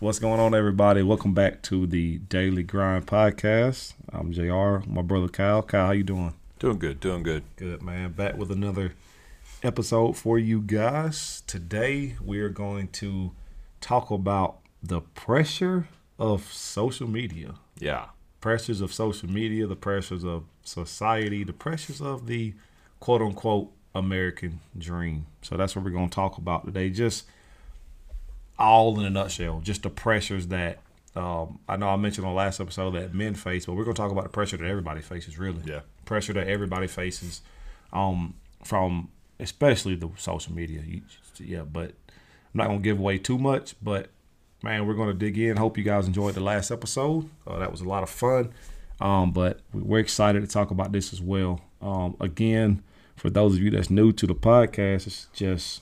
What's going on, everybody? Welcome back to the Daily Grind Podcast. I'm JR, my brother Kyle. Kyle, how you doing? Doing good. Good, man. Back with another episode for you guys. Today, we're going to talk about the pressure of social media. Yeah. Pressures of social media, the pressures of society, the pressures of the quote-unquote American dream. So that's what we're going to talk about today. Just all in a nutshell, just the pressures that I know I mentioned on the last episode that men face, but we're going to talk about the pressure that everybody faces, really. Yeah. Pressure that everybody faces from especially the social media. But I'm not going to give away too much, but man, we're going to dig in. Hope you guys enjoyed the last episode. That was a lot of fun, but we're excited to talk about this as well. Again, for those of you that's new to the podcast, it's just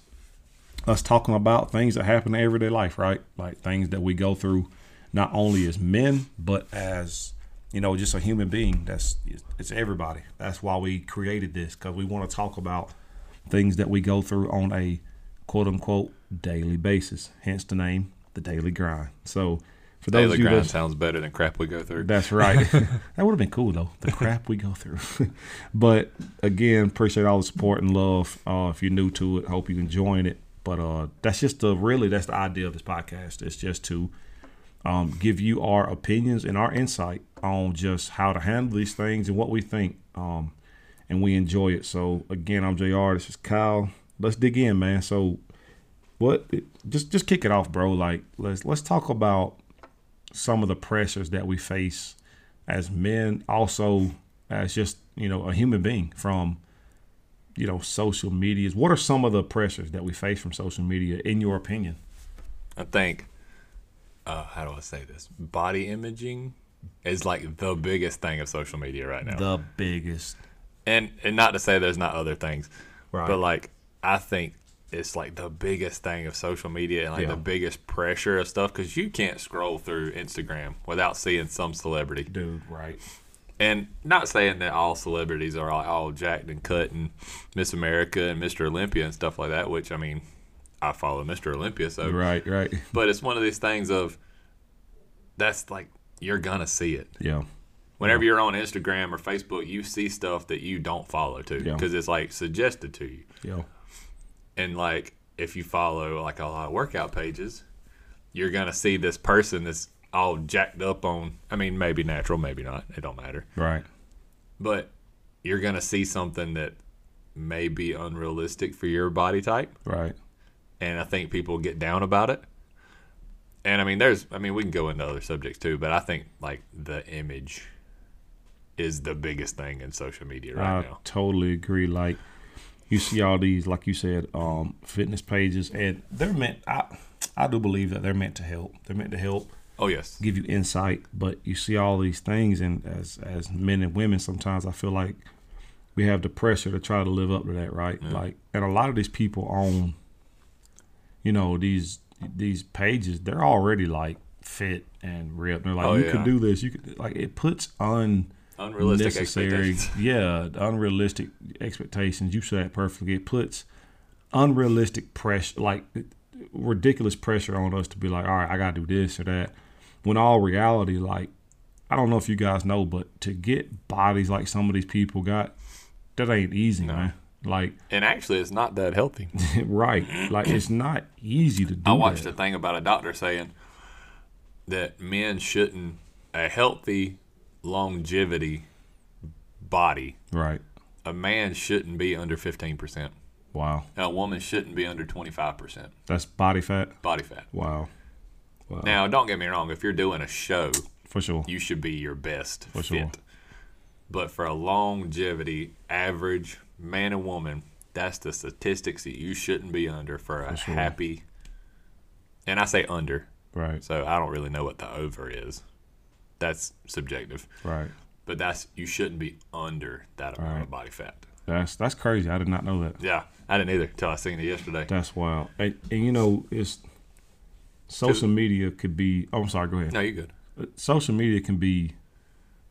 us talking about things that happen in everyday life, right? Like things that we go through not only as men, but as, you know, just a human being. It's everybody. That's why we created this, because we want to talk about things that we go through on a quote-unquote daily basis, hence the name. The Daily Grind. So for those of you, Grind sounds better than crap we go through. That's right. That would have been cool though. The crap we go through. But again, appreciate all the support and love. If you're new to it, hope you're enjoying it. But that's the idea of this podcast. It's just to give you our opinions and our insight on just how to handle these things and what we think. And we enjoy it. So again, I'm JR. This is Kyle. Let's dig in, man. So just kick it off, bro. Like let's talk about some of the pressures that we face as men, also as just, you know, a human being from, you know, social medias. What are some of the pressures that we face from social media, in your opinion? I think, how do I say this? Body imaging is like the biggest thing of social media right now. The biggest. And not to say there's not other things, right? But like I think it's like the biggest thing of social media and like the biggest pressure of stuff, because you can't scroll through Instagram without seeing some celebrity. Dude, right. And not saying that all celebrities are like all jacked and cut and Miss America and Mr. Olympia and stuff like that, which, I mean, I follow Mr. Olympia. So Right. But it's one of these things of that's like you're going to see it. Yeah. Whenever you're on Instagram or Facebook, you see stuff that you don't follow too, because it's like suggested to you. Yeah. And, like, if you follow, like, a lot of workout pages, you're going to see this person that's all jacked up on, I mean, maybe natural, maybe not. It don't matter. Right. But you're going to see something that may be unrealistic for your body type. Right. And I think people get down about it. And, I mean, we can go into other subjects, too. But I think, like, the image is the biggest thing in social media right now. I totally agree. Like, you see all these, like you said, fitness pages, and they're meant, I do believe that they're meant to help. They're meant to help. Oh, yes. Give you insight, but you see all these things, and as men and women, sometimes I feel like we have the pressure to try to live up to that, right? Yeah. Like, and a lot of these people on, you know, these pages, they're already, like, fit and ripped. They're like, you can do this. You can, like, it puts on... Unrealistic expectations. Yeah, unrealistic expectations. You said that perfectly. It puts unrealistic pressure, like ridiculous pressure on us to be like, all right, I got to do this or that. When all reality, like, I don't know if you guys know, but to get bodies like some of these people got, that ain't easy, man. Like, and actually, it's not that healthy. Right. Like, it's not easy to do that. I watched a thing about a doctor saying that men shouldn't, a healthy longevity body, right, a man shouldn't be under 15%. Wow. And a woman shouldn't be under 25%. That's body fat. Wow. Now don't get me wrong, if you're doing a show, for sure you should be your best for fit. Sure. But for a longevity average man and woman, that's the statistics that you shouldn't be under for sure. Happy, and I say under, right, so I don't really know what the over is. That's subjective. Right. But you shouldn't be under that amount of body fat. That's crazy. I did not know that. Yeah. I didn't either until I seen it yesterday. That's wild. And you know, it's social media could be... Oh, I'm sorry. Go ahead. No, you're good. Social media can be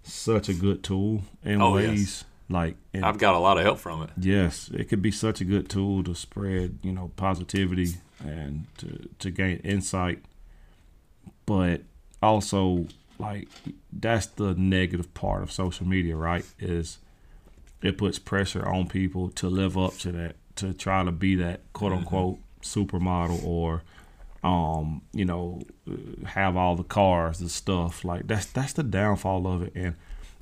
such a good tool in ways. Yes. Like, I've got a lot of help from it. Yes. It could be such a good tool to spread, you know, positivity and to gain insight But also, like, that's the negative part of social media, right? Is it puts pressure on people to live up to that, to try to be that quote unquote supermodel, or you know, have all the cars and stuff. Like, that's the downfall of it. And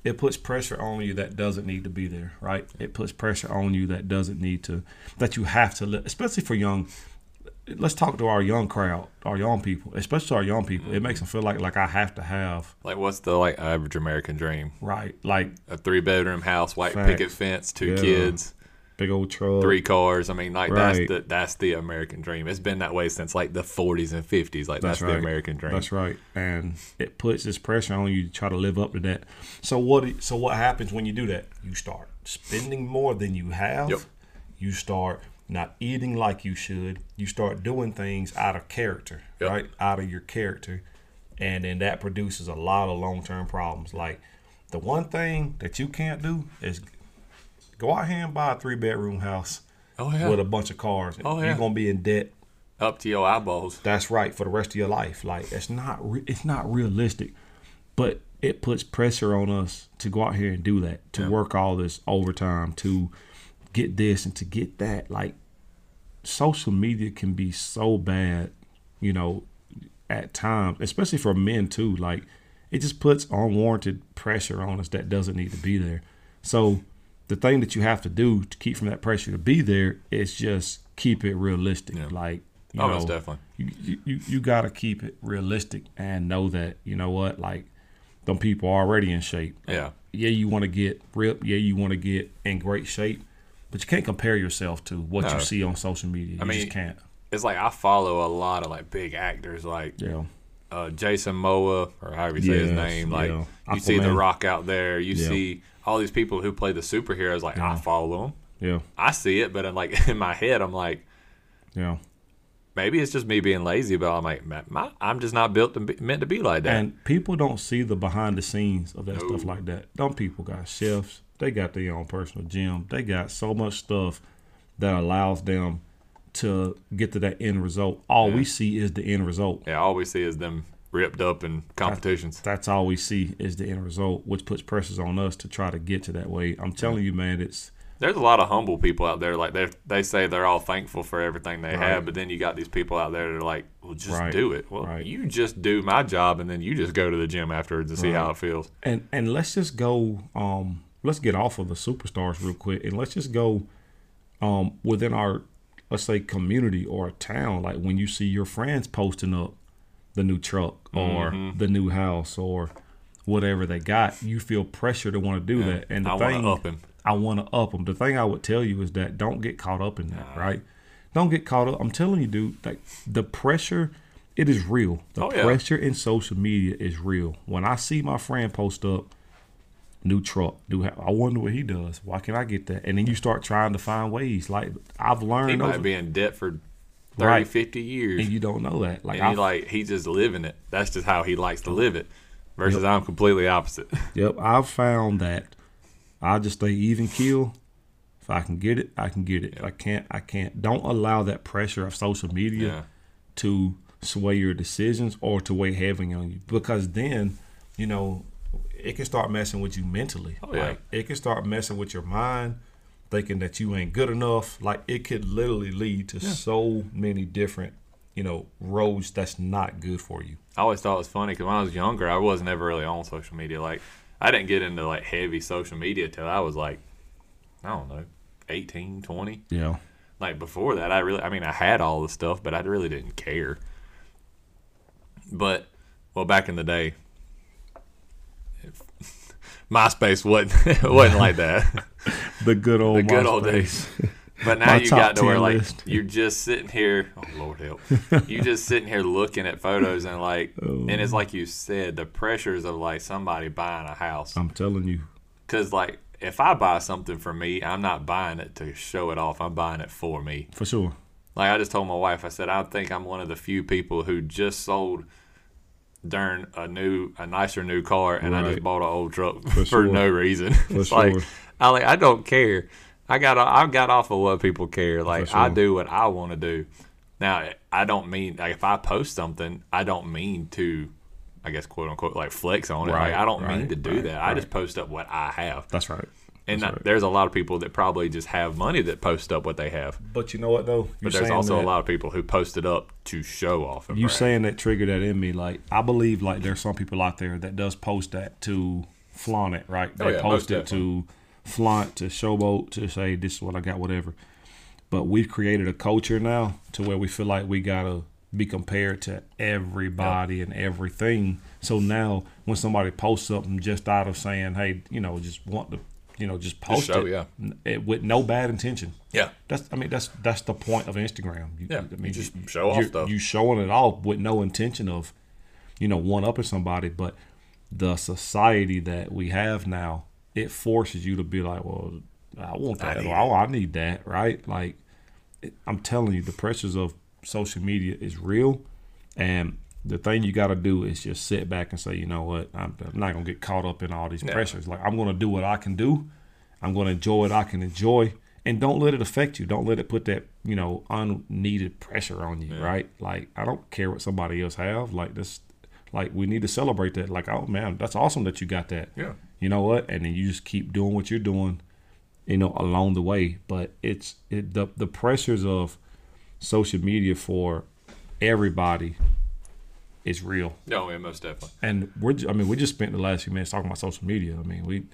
it puts pressure on you that doesn't need to be there, right? It puts pressure on you that doesn't need to, that you have to live, especially for young. Let's talk to our young crowd, our young people, especially our young people. It makes them feel like I have to have. Like, what's the like average American dream? Right. Like a 3-bedroom house, white picket fence, 2 kids. Big old truck. 3 cars. I mean, like, that's the American dream. It's been that way since, like, the 40s and 50s. Like, that's the American dream. That's right. And it puts this pressure on you to try to live up to that. So what happens when you do that? You start spending more than you have. Yep. You start not eating like you should. You start doing things out of character, right? Out of your character. And then that produces a lot of long-term problems. Like, the one thing that you can't do is – go out here and buy a 3-bedroom house with a bunch of cars. You're going to be in debt. Up to your eyeballs. That's right, for the rest of your life. Like, it's not realistic, but it puts pressure on us to go out here and do that, to work all this overtime, to get this and to get that. Like, social media can be so bad, you know, at times, especially for men too. Like, it just puts unwarranted pressure on us that doesn't need to be there. So the thing that you have to do to keep from that pressure to be there is just keep it realistic. Yeah. Like, you know, definitely. You got to keep it realistic and know that, you know what, like, them people are already in shape. Yeah. Yeah, you want to get ripped. Yeah, you want to get in great shape. But you can't compare yourself to what you see on social media. I mean, just can't. It's like I follow a lot of, like, big actors, like Jason Momoa, or however you say his name. Like, you see The Rock out there. You see all these people who play the superheroes, like, I follow them. Yeah. I see it, but I'm like, in my head, I'm like, maybe it's just me being lazy, but I'm like, I'm just not built and meant to be like that. And people don't see the behind the scenes of that stuff like that. Them people got chefs. They got their own personal gym. They got so much stuff that allows them to get to that end result. All we see is the end result. Yeah, all we see is them ripped up in competitions. That's all we see is the end result, which puts pressures on us to try to get to that way. I'm telling you, man, there's a lot of humble people out there. Like, they say they're all thankful for everything they have, but then you got these people out there that are like, well, just do it. Well, you just do my job, and then you just go to the gym afterwards to see how it feels. And let's just go, let's get off of the superstars real quick, and let's just go within our, let's say, community or a town. Like, when you see your friends posting up the new truck or the new house or whatever they got, you feel pressure to want to do that. And I want to up them. The thing I would tell you is that don't get caught up in that, right? Don't get caught up. I'm telling you, dude, like, the pressure, it is real. The pressure in social media is real. When I see my friend post up new truck, I wonder what he does. Why can't I get that? And then you start trying to find ways. Like, I've learned. He might be in debt for 30, 50 years. And you don't know that. Like, and he's just living it. That's just how he likes to live it. Versus I'm completely opposite. I've found that I just stay even keel. If I can get it, I can get it. If I can't, I can't. Don't allow that pressure of social media to sway your decisions or to weigh heavily on you. Because then, you know, it can start messing with you mentally. Oh, yeah. Like, it can start messing with your mind, thinking that you ain't good enough. Like, it could literally lead to so many different, you know, roads that's not good for you. I always thought it was funny because when I was younger, I wasn't ever really on social media. Like, I didn't get into, like, heavy social media till I was, like, I don't know, 18, 20. Yeah. Like, before that, I had all the stuff, but I really didn't care. But, well, back in the day, MySpace wasn't like that. The good old days. But now you got to where, like, you're just sitting here. Oh, Lord help! You're just sitting here looking at photos and and it's like you said, the pressures of, like, somebody buying a house. I'm telling you, because, like, if I buy something for me, I'm not buying it to show it off. I'm buying it for me. For sure. Like, I just told my wife, I said, I think I'm one of the few people who just sold a nicer new car, and I just bought an old truck for no reason. It's like, I don't care. I got off of what people care. Like, I do what I want to do. Now, I don't mean, like, if I post something, I don't mean to, I guess, quote unquote, like, flex on it. Right, like, I don't mean to do that. I just post up what I have. That's right. And there's a lot of people that probably just have money that post up what they have. But you know what, though? But there's also a lot of people who post it up to show off. You saying that triggered that in me. Like, I believe, like, there's some people out there that does post that to flaunt it, right? They post it to flaunt, to showboat, to say, this is what I got, whatever. But we've created a culture now to where we feel like we got to be compared to everybody and everything. So now when somebody posts something just out of saying, hey, you know, just want to, you know, just post show, it with no bad intention. Yeah. That's the point of Instagram. You show off stuff. You showing it off with no intention of, you know, one-upping somebody. But the society that we have now, it forces you to be like, well, I want that. I need that, right? Like, I'm telling you, the pressures of social media is real. And the thing you got to do is just sit back and say, you know what? I'm not going to get caught up in all these pressures. Like, I'm going to do what I can do. I'm going to enjoy what I can enjoy. And don't let it affect you. Don't let it put that, you know, unneeded pressure on you, right? Like, I don't care what somebody else have. Like, this, like, we need to celebrate that. Like, oh, man, that's awesome that you got that. Yeah. You know what? And then you just keep doing what you're doing, you know, along the way. But the pressures of social media for everybody is real. No, yeah, most definitely. And we just spent the last few minutes talking about social media. I mean,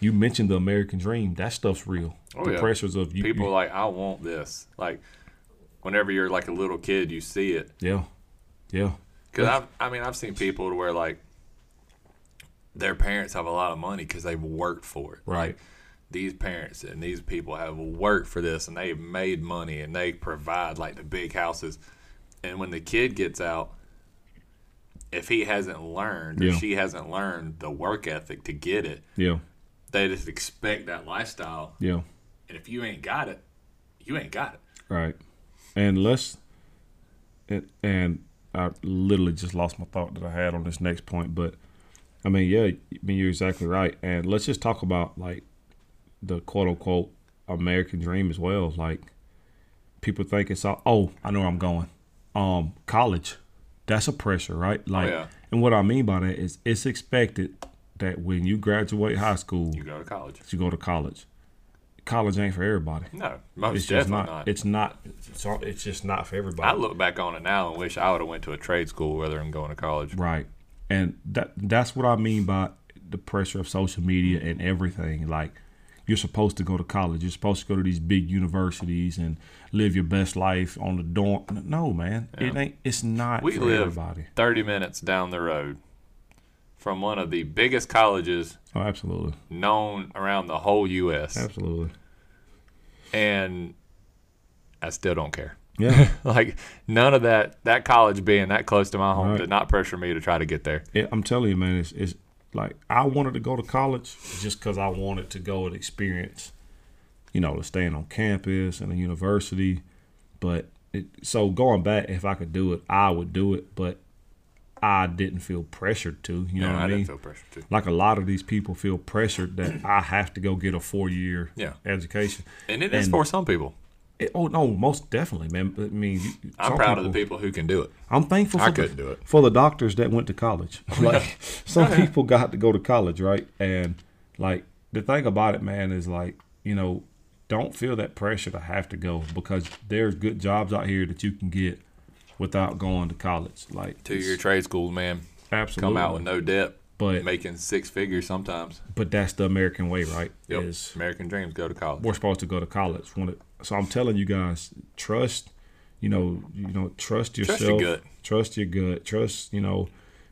you mentioned the American dream. That stuff's real. Oh, the pressures of people like, I want this. Like, whenever you're like a little kid, you see it. Yeah, yeah. Because I've seen people to where like their parents have a lot of money because they've worked for it. Right. Like, these parents and these people have worked for this and they've made money and they provide like the big houses. And when the kid gets out, if he hasn't learned or she hasn't learned the work ethic to get it, they just expect that lifestyle. Yeah. And if you ain't got it, you ain't got it. Right. And I literally just lost my thought that I had on this next point. But I mean, you're exactly right. And let's just talk about like the quote unquote American dream as well. Like, people think it's all, oh, I know where I'm going. College. That's a pressure, right? Like, and what I mean by that is it's expected that when you graduate high school, you go to college. College ain't for everybody. No, most definitely not. It's just not for everybody. I look back on it now and wish I would have went to a trade school rather than going to college. Right, and that's what I mean by the pressure of social media and everything. Like, you're supposed to go to college. You're supposed to go to these big universities and live your best life on the dorm. No, man. Yeah. It ain't. It's not for everybody. We live 30 minutes down the road from one of the biggest colleges known around the whole U.S. Absolutely. And I still don't care. Yeah. Like, none of that college being that close to my home did not pressure me to try to get there. Yeah, I'm telling you, man, it's like, I wanted to go to college just because I wanted to go and experience, you know, staying on campus and a university. But so going back, if I could do it, I would do it. But I didn't feel pressured to. You know what I mean? I didn't feel pressured to. Like, a lot of these people feel pressured that I have to go get a 4-year education. And it is for some people. Oh, no, most definitely, man. I mean, I'm proud of the people who can do it. I'm thankful for the doctors that went to college. Like, some people got to go to college, right? And, like, the thing about it, man, is, like, you know, don't feel that pressure to have to go, because there's good jobs out here that you can get without going to college. Like, 2-year trade school, man. Absolutely. Come out with no debt. But making six figures sometimes. But that's the American way, right? Yep. American dreams, go to college. We're supposed to go to college. So I'm telling you guys, trust, you know, trust yourself. Trust your gut. Trust, you know,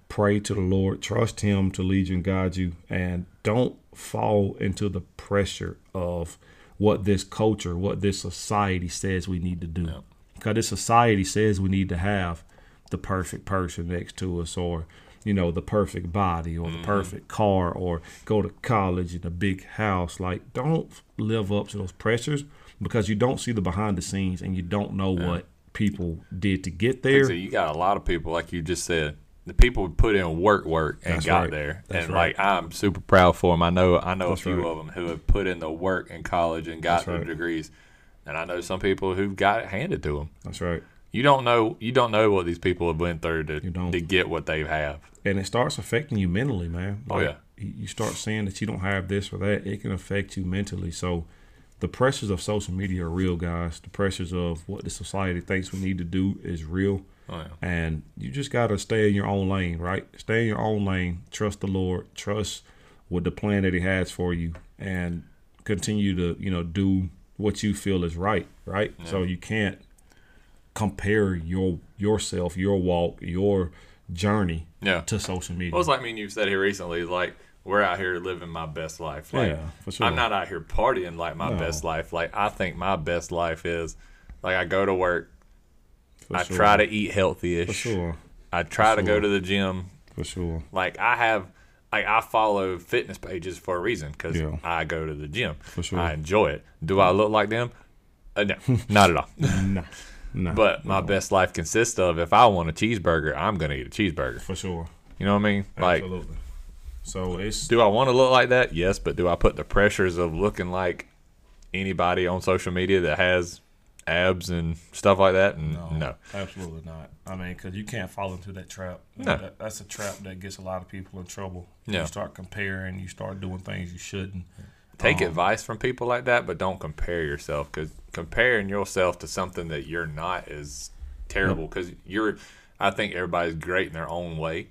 pray to the Lord. Trust him to lead you and guide you. And don't fall into the pressure of what this culture, what this society says we need to do. Yep. Because this society says we need to have the perfect person next to us, or you know, the perfect body, or the perfect car, or go to college in a big house. Like, don't live up to those pressures, because you don't see the behind the scenes and you don't know what people did to get there. So you got a lot of people, like you just said, the people put in work and that's got there. That's and right. Like, I'm super proud for them. I know that's a few of them who have put in the work in college and got their degrees. And I know some people who've got it handed to them. That's right. You don't know what these people have went through to get what they have. And it starts affecting you mentally, man. Like, oh, yeah. You start seeing that you don't have this or that. It can affect you mentally. So the pressures of social media are real, guys. The pressures of what the society thinks we need to do is real. Oh, yeah. And you just got to stay in your own lane, right? Stay in your own lane. Trust the Lord. Trust with the plan that he has for you. And continue to, do what you feel is right, right? Yeah. So you can't compare yourself, your walk, your journey to social media. Well, it's like me and you said here recently, like, we're out here living my best life. Like, yeah, for sure. I'm not out here partying like my best life. Like, I think my best life is, like, I go to work. I try to eat healthy-ish. For sure. I try to go to the gym. For sure. Like, I follow fitness pages for a reason because I go to the gym. For sure. I enjoy it. Do I look like them? No, not at all. No. But my best life consists of, if I want a cheeseburger, I'm going to eat a cheeseburger. For sure. You know what I mean? Like, absolutely. So do I want to look like that? Yes, but do I put the pressures of looking like anybody on social media that has abs and stuff like that? No, absolutely not. I mean, because you can't fall into that trap. No. That's a trap that gets a lot of people in trouble. Yeah. You start comparing. You start doing things you shouldn't. Take advice from people like that, but don't compare yourself, because comparing yourself to something that you're not is terrible, because I think everybody's great in their own way.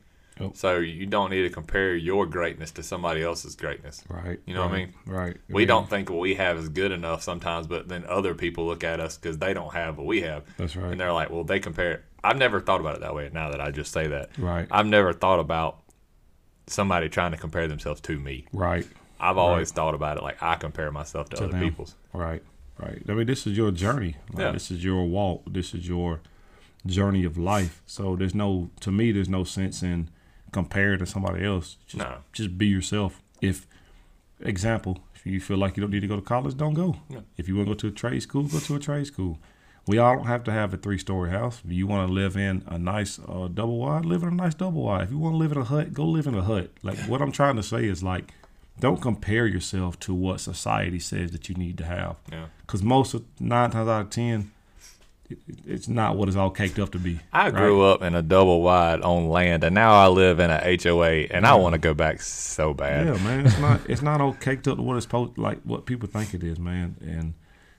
So you don't need to compare your greatness to somebody else's greatness. Right. You know what I mean? Right. We don't think what we have is good enough sometimes, but then other people look at us because they don't have what we have. That's right. And they're like, well, they compare it. I've never thought about it that way now that I just say that. Right. I've never thought about somebody trying to compare themselves to me. Right. I've always thought about it like I compare myself to other people's. Right. Right. I mean, this is your journey. Like, this is your walk. This is your journey of life. So there's no sense in compared to somebody else. Just be yourself. If, example, if you feel like you don't need to go to college, don't go. No. If you want to go to a trade school, go to a trade school. We all don't have to have a 3-story house. If you want to live in a nice double wide, live in a nice double wide. If you want to live in a hut, go live in a hut. Like, what I'm trying to say is, like, don't compare yourself to what society says that you need to have. Because 9 times out of 10, it's not what it's all caked up to be. I grew up in a double wide on land, and now I live in a HOA, and I want to go back so bad. Yeah, man, it's not all caked up to what it's supposed, like what people think it is, man. And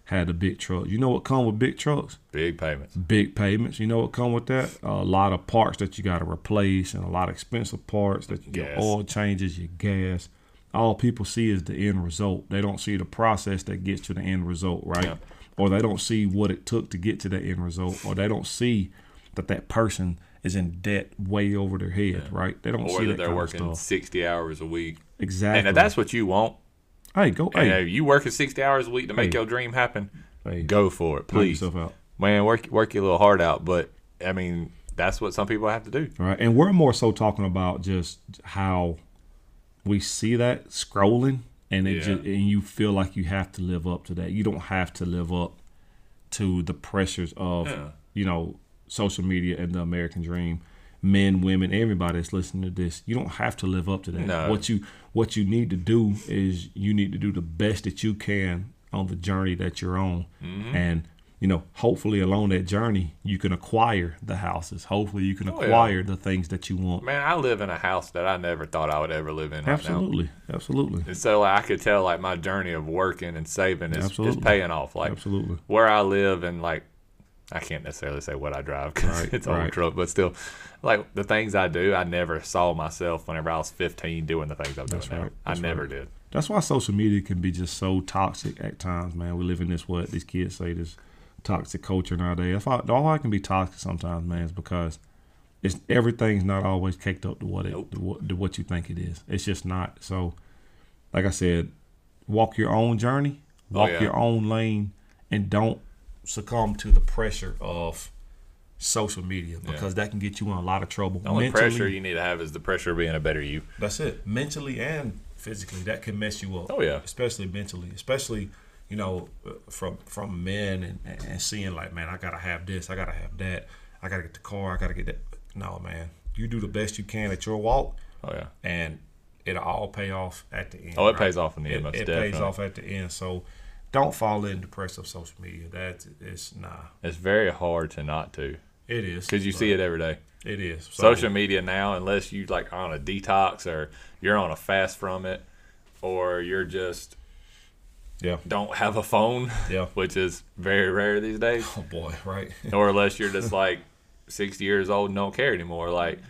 had a big truck. You know what come with big trucks? Big payments. Big payments. You know what come with that? A lot of parts that you got to replace, and a lot of expensive parts that your oil changes, your gas. All people see is the end result. They don't see the process that gets to the end result, right? Yeah. Or they don't see what it took to get to that end result, or they don't see that person is in debt way over their head, right? They don't see that they're working 60 hours a week. Exactly. And if that's what you want, hey, go. And if you working 60 hours a week to make your dream happen, go for it, please. Help yourself out. Man, work your little heart out. But, I mean, that's what some people have to do. Right, and we're more so talking about just how we see that scrolling. And and you feel like you have to live up to that. You don't have to live up to the pressures of social media and the American dream. Men, women, everybody that's listening to this, you don't have to live up to that. No. What you need to do is you need to do the best that you can on the journey that you're on. Mm-hmm. And hopefully along that journey, you can acquire the houses. Hopefully you can acquire the things that you want. Man, I live in a house that I never thought I would ever live in. Absolutely. Right now. Absolutely. And so I could tell my journey of working and saving is paying off. Like, absolutely. Where I live and I can't necessarily say what I drive because it's on a truck, but still, like, the things I do, I never saw myself whenever I was 15 doing the things I'm doing now. I never did. That's why social media can be just so toxic at times, man. We live in this, what these kids say, this toxic culture nowadays. All I can be toxic sometimes, man, is because everything's not always caked up to what you think it is. It's just not. So, like I said, walk your own journey, walk your own lane, and don't succumb to the pressure of social media because that can get you in a lot of trouble. The only pressure you need to have is the pressure of being a better you. That's it. Mentally and physically, that can mess you up. Oh yeah, especially mentally, from men and seeing like, man, I got to have this, I got to have that, I got to get the car, I got to get that. No, man, you do the best you can at your walk. Oh, yeah. And it'll all pay off at the end. Oh, it pays off in the end. It pays off at the end. So Don't fall into the press of social media. It's very hard to not to. It is. Because you see it every day. It is. Social media now, unless you like on a detox or you're on a fast from it or you're just don't have a phone, which is very rare these days. Oh, boy, right. Or unless you're just like 60 years old and don't care anymore. Like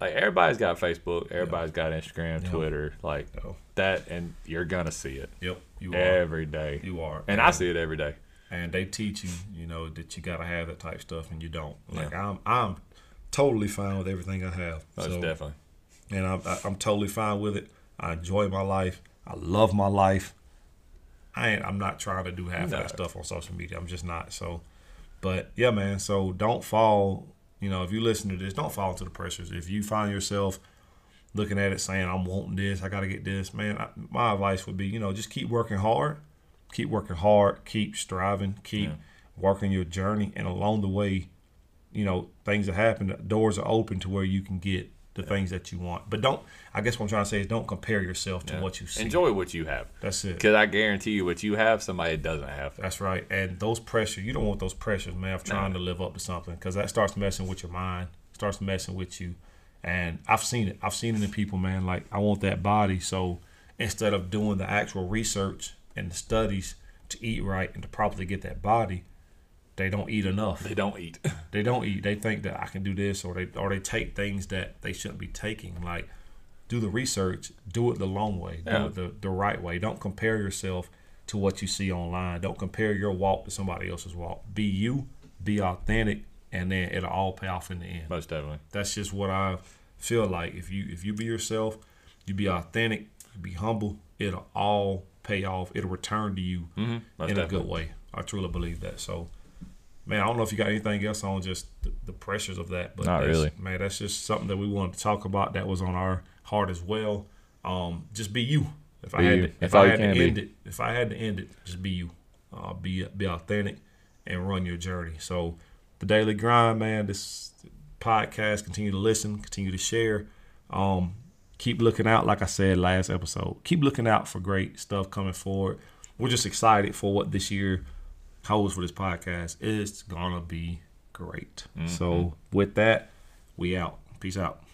everybody's got Facebook. Everybody's got Instagram, Twitter. That, and you're going to see it. Yep. You are. Every day. You are. And I see it every day. And they teach you, that you gotta have that type stuff, and you don't. I'm totally fine with everything I have. Most definitely. And I'm totally fine with it. I enjoy my life. I love my life. I'm not trying to do half that stuff on social media. I'm just not. So, but yeah, man. So don't fall. If you listen to this, don't fall into the pressures. If you find yourself looking at it, saying, "I'm wanting this. I gotta get this," man. My advice would be, just keep working hard. Keep working hard, keep striving, keep working your journey. And along the way, things that happen, doors are open to where you can get the things that you want. But I guess what I'm trying to say is don't compare yourself to what you see. Enjoy what you have. That's it. Because I guarantee you what you have, somebody doesn't have. That's right. And those pressures, you don't want those pressures, man, of trying to live up to something. Because that starts messing with your mind, starts messing with you. And I've seen it. I've seen it in people, man. Like, I want that body. So instead of doing the actual research and the studies to eat right and to properly get that body, they don't eat enough. They don't eat. They think that I can do this, or they take things that they shouldn't be taking. Like, do the research, do it the long way, do it the right way. Don't compare yourself to what you see online. Don't compare your walk to somebody else's walk. Be you, be authentic, and then it'll all pay off in the end. Most definitely. That's just what I feel like. If you be yourself, you be authentic, you be humble, it'll all pay off. It'll return to you in a good way. I truly believe that. So, man, I don't know if you got anything else on just the pressures of that, but man, that's just something that we wanted to talk about. That was on our heart as well. Just be you. If I had to end it, just be you. Be authentic and run your journey. So, the Daily Grind, man. This podcast. Continue to listen. Continue to share. Keep looking out, like I said last episode. Keep looking out for great stuff coming forward. We're just excited for what this year holds for this podcast. It's going to be great. Mm-hmm. So with that, we out. Peace out.